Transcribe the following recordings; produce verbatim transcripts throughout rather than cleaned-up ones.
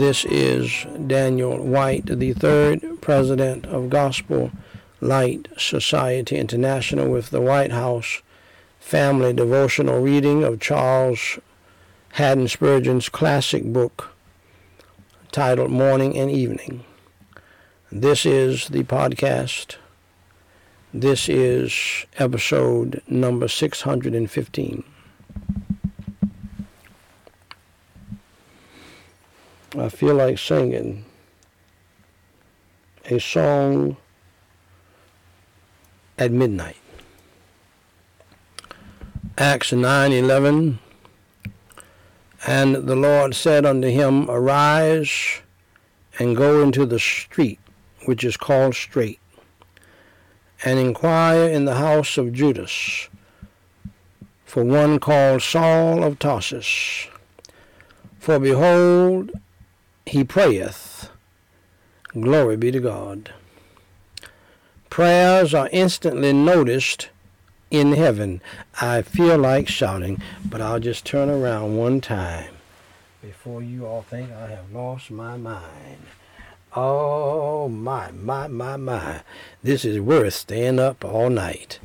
This is Daniel White, the third president of Gospel Light Society International, with the White House Family Devotional Reading of Charles Haddon Spurgeon's classic book titled Morning and Evening. This is the podcast. This is episode number six hundred fifteen. I feel like singing a song at midnight. Acts nine eleven, and the Lord said unto him, Arise and go into the street, which is called Straight, and inquire in the house of Judas for one called Saul of Tarsus. For behold, he prayeth. Glory be to God. Prayers are instantly noticed in heaven. I feel like shouting, but I'll just turn around one time before you all think I have lost my mind. Oh, my, my, my, my. This is worth staying up all night.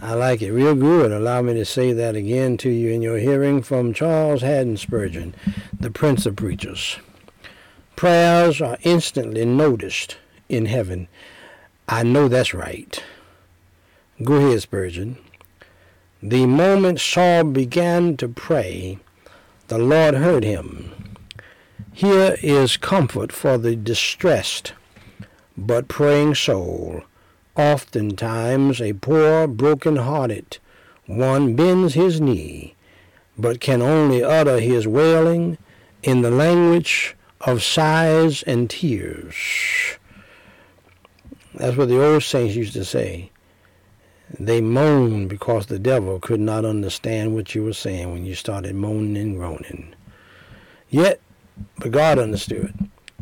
I like it real good. Allow me to say that again to you in your hearing from Charles Haddon Spurgeon, the Prince of Preachers. Prayers are instantly noticed in heaven. I know that's right. Go ahead, Spurgeon. The moment Saul began to pray, the Lord heard him. Here is comfort for the distressed but praying soul. Oftentimes a poor, broken-hearted one bends his knee, but can only utter his wailing in the language of sighs and tears. That's what the old saints used to say. They moaned because the devil could not understand what you were saying when you started moaning and groaning. Yet, but God understood.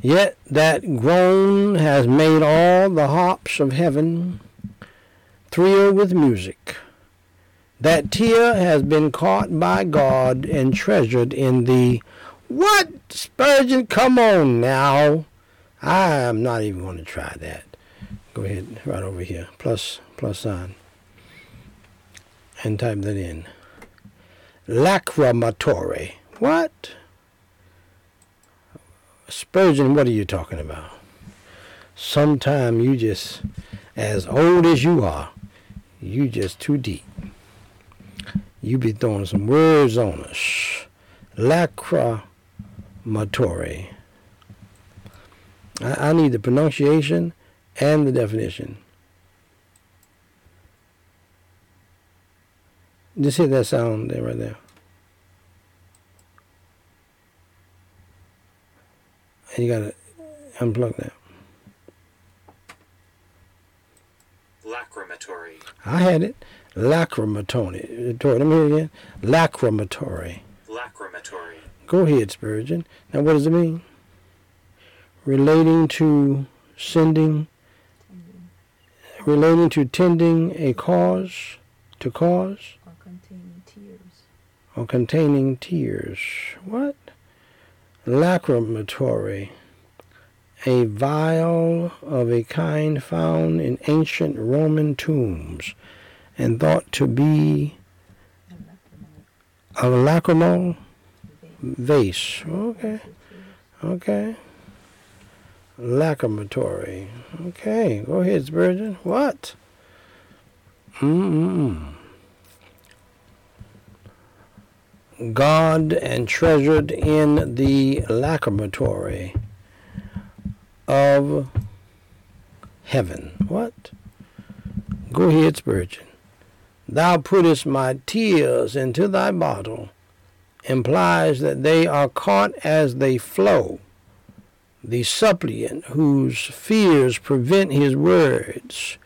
Yet that groan has made all the harps of heaven thrill with music. That tear has been caught by God and treasured in the What? Spurgeon, come on now. I'm not even going to try that. Go ahead, right over here, plus, plus sign, and type that in. Lacrimatory. What? Spurgeon, what are you talking about? Sometime you just, as old as you are, you just too deep. You be throwing some words on us. Lacrimatory. I, I need the pronunciation and the definition. Just hear that sound there, right there. And you gotta unplug that. Lacrimatory. I had it. Lacrimatory. Let me hear it again. Lacrimatory. Lacrimatory. Go ahead, Spurgeon. Now, what does it mean? Relating to sending, relating to tending a cause, to cause? Or containing tears. Or containing tears. What? Lacrimatory. A vial of a kind found in ancient Roman tombs and thought to be a lacrimal vase. Okay. Okay. Lacrimatory. Okay. Go ahead, Spurgeon. What? Mm-mm. God and treasured in the lacrimatory of heaven. What? Go ahead, Spurgeon. Thou puttest my tears into thy bottle implies that they are caught as they flow. The suppliant whose fears prevent his words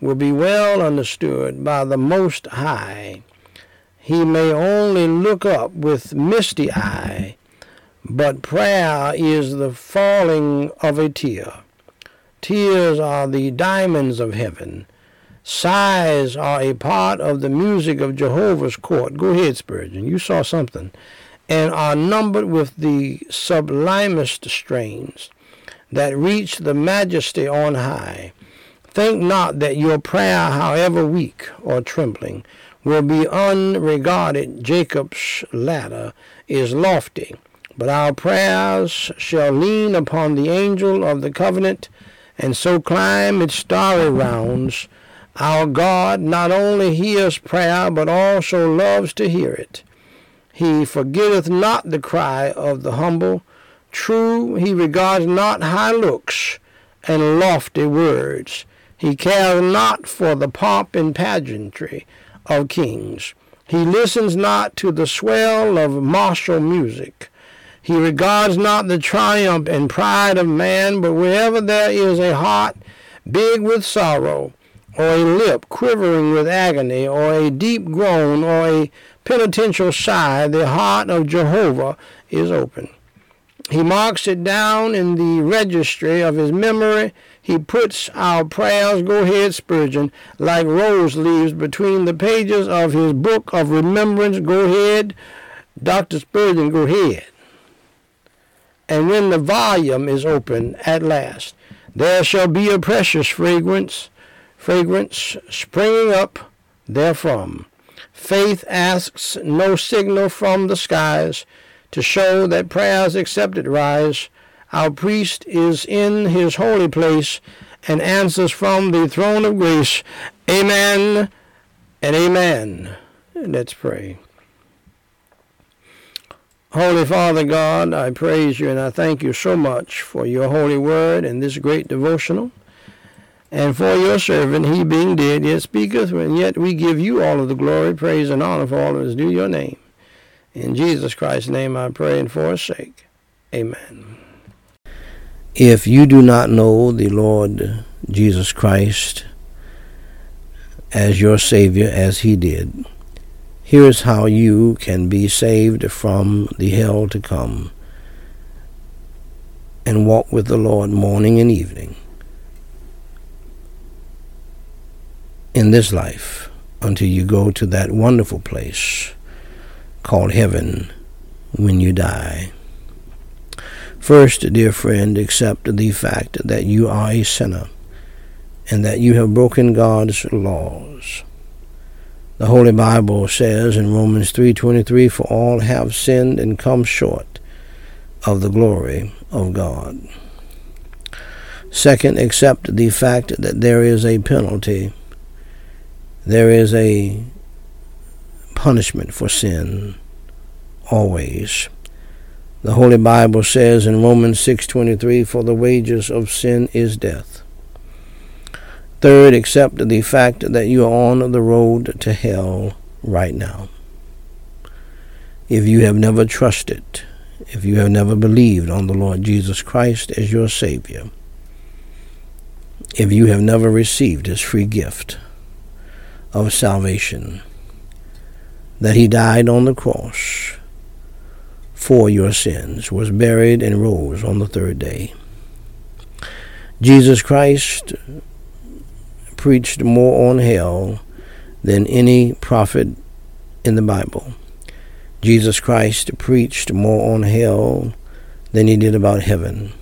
will be well understood by the Most High. He may only look up with misty eye, but prayer is the falling of a tear. Tears are the diamonds of heaven. Sighs are a part of the music of Jehovah's court. Go ahead, Spurgeon. You saw something. and are numbered with the sublimest strains that reach the majesty on high. Think not that your prayer, however weak or trembling, will be unregarded. Jacob's ladder is lofty, but our prayers shall lean upon the angel of the covenant, and so climb its starry rounds. Our God not only hears prayer, but also loves to hear it. He forgetteth not the cry of the humble. True, he regards not high looks and lofty words. He cares not for the pomp and pageantry of kings. He listens not to the swell of martial music. He regards not the triumph and pride of man, but wherever there is a heart big with sorrow, or a lip quivering with agony, or a deep groan, or a penitential sigh, the heart of Jehovah is open. He marks it down in the registry of his memory. He puts our prayers, go ahead Spurgeon, like rose leaves between the pages of his book of remembrance, go ahead, Doctor Spurgeon, go ahead. And when the volume is open at last, there shall be a precious fragrance, fragrance springing up therefrom. Faith asks no signal from the skies to show that prayers accepted rise. Our priest is in his holy place and answers from the throne of grace. Amen and amen. Let's pray. Holy Father God, I praise you and I thank you so much for your holy word and this great devotional, and for your servant, he being dead, yet speaketh, and yet we give you all of the glory, praise, and honor for all that is due your name. In Jesus Christ's name I pray and for his sake. Amen. If you do not know the Lord Jesus Christ as your Savior as he did, here is how you can be saved from the hell to come and walk with the Lord morning and evening in this life until you go to that wonderful place called heaven when you die. First, dear friend, accept the fact that you are a sinner and that you have broken God's laws. The Holy Bible says in Romans three twenty-three, "For all have sinned and come short of the glory of God." Second, accept the fact that there is a penalty. There is a punishment for sin always. The Holy Bible says in Romans six twenty-three, "For the wages of sin is death." Third, accept the fact that you are on the road to hell right now. If you have never trusted, if you have never believed on the Lord Jesus Christ as your Savior, if you have never received his free gift of salvation, that he died on the cross for your sins, was buried, and rose on the third day. Jesus Christ preached more on hell than any prophet in the Bible. Jesus Christ preached more on hell than he did about heaven.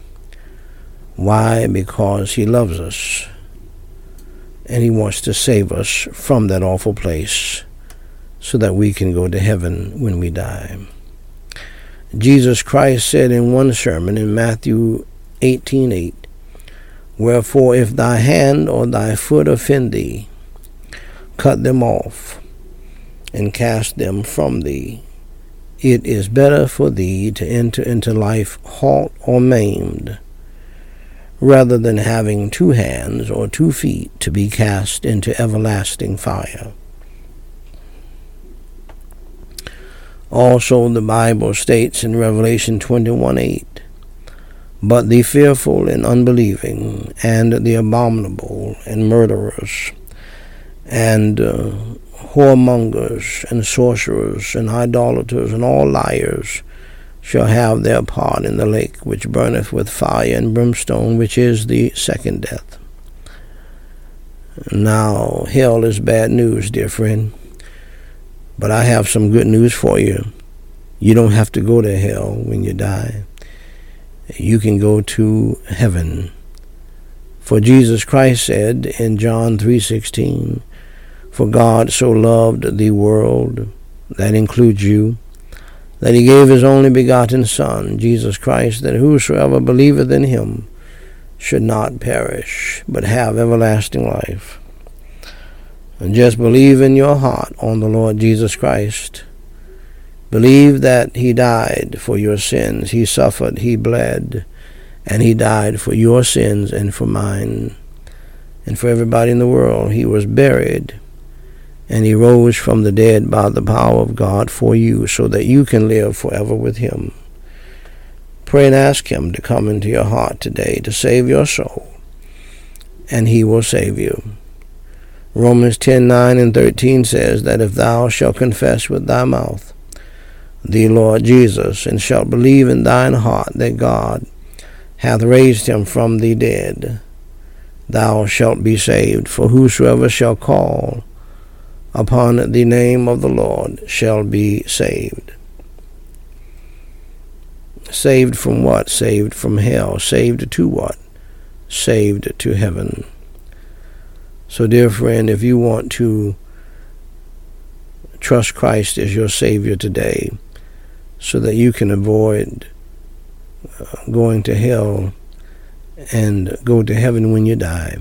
Why? Because he loves us, and he wants to save us from that awful place so that we can go to heaven when we die. Jesus Christ said in one sermon in Matthew eighteen eight, "Wherefore if thy hand or thy foot offend thee, cut them off and cast them from thee. It is better for thee to enter into life halt or maimed, rather than having two hands or two feet to be cast into everlasting fire." Also, the Bible states in Revelation twenty-one eight, "But the fearful and unbelieving, and the abominable, and murderers, and uh, whoremongers, and sorcerers, and idolaters, and all liars, shall have their part in the lake which burneth with fire and brimstone, which is the second death." Now, hell is bad news, dear friend. But I have some good news for you. You don't have to go to hell when you die. You can go to heaven. For Jesus Christ said in John three sixteen, "For God so loved the world," that includes you, "that he gave his only begotten Son, Jesus Christ, that whosoever believeth in him should not perish, but have everlasting life." And just believe in your heart on the Lord Jesus Christ. Believe that he died for your sins. He suffered, he bled, and he died for your sins and for mine and for everybody in the world. He was buried, and he rose from the dead by the power of God for you, so that you can live forever with him. Pray and ask him to come into your heart today to save your soul, and he will save you. Romans ten nine and thirteen says that if thou shalt confess with thy mouth the Lord Jesus, and shalt believe in thine heart that God hath raised him from the dead, thou shalt be saved. For whosoever shall call upon the name of the Lord shall be saved. Saved from what? Saved from hell. Saved to what? Saved to heaven. So, dear friend, if you want to trust Christ as your Savior today, so that you can avoid going to hell and go to heaven when you die,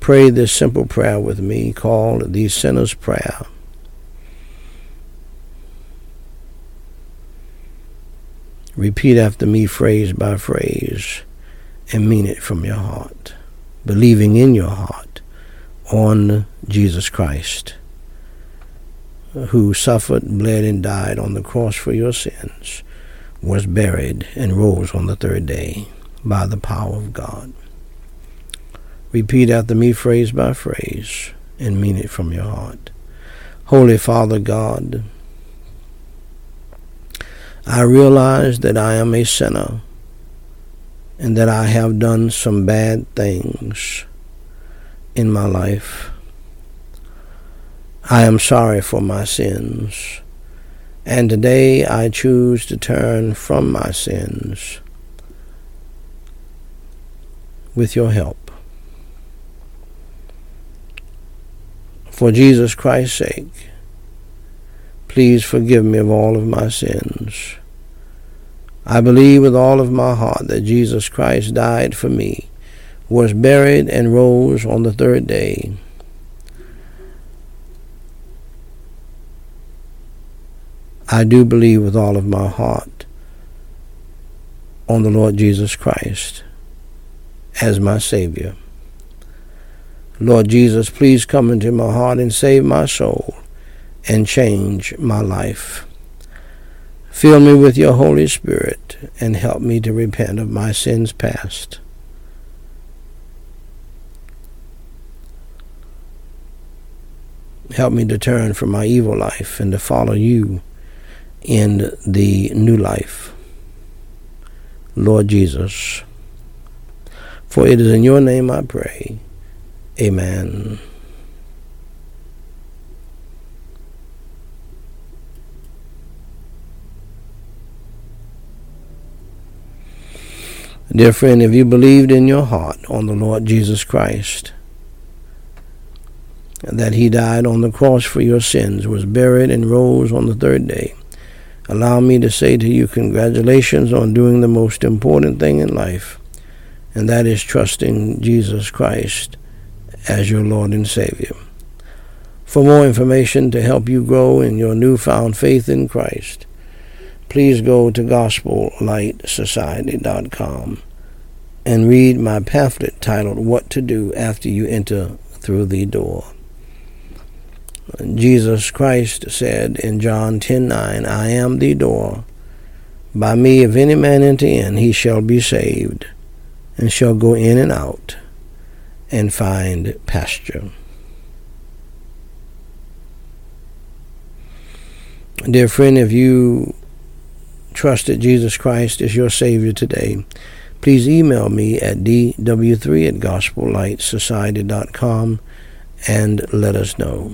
pray this simple prayer with me, called the Sinner's Prayer. Repeat after me, phrase by phrase, and mean it from your heart, believing in your heart on Jesus Christ, who suffered, bled, and died on the cross for your sins, was buried, and rose on the third day by the power of God. Repeat after me, phrase by phrase, and mean it from your heart. Holy Father God, I realize that I am a sinner and that I have done some bad things in my life. I am sorry for my sins, and today I choose to turn from my sins with your help. For Jesus Christ's sake, please forgive me of all of my sins. I believe with all of my heart that Jesus Christ died for me, was buried, and rose on the third day. I do believe with all of my heart on the Lord Jesus Christ as my Savior. Lord Jesus, please come into my heart and save my soul and change my life. Fill me with your Holy Spirit and help me to repent of my sins past. Help me to turn from my evil life and to follow you in the new life, Lord Jesus. For it is in your name I pray. Amen. Dear friend, if you believed in your heart on the Lord Jesus Christ, that he died on the cross for your sins, was buried, and rose on the third day, allow me to say to you, congratulations on doing the most important thing in life, and that is trusting Jesus Christ as your Lord and Savior. For more information to help you grow in your newfound faith in Christ, please go to gospel light society dot com and read my pamphlet titled, "What to Do After You Enter Through the Door." Jesus Christ said in John ten nine, "I am the door. By me, if any man enter in, he shall be saved, and shall go in and out and find pasture." Dear friend, if you trusted Jesus Christ as your Savior today, please email me at d w three at gospel light society dot com and let us know.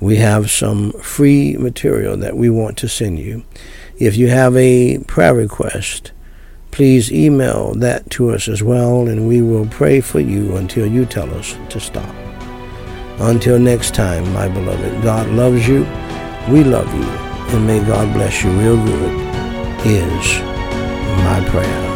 We have some free material that we want to send you. If you have a prayer request, please email that to us as well, and we will pray for you until you tell us to stop. Until next time, my beloved, God loves you, we love you, and may God bless you real good is my prayer.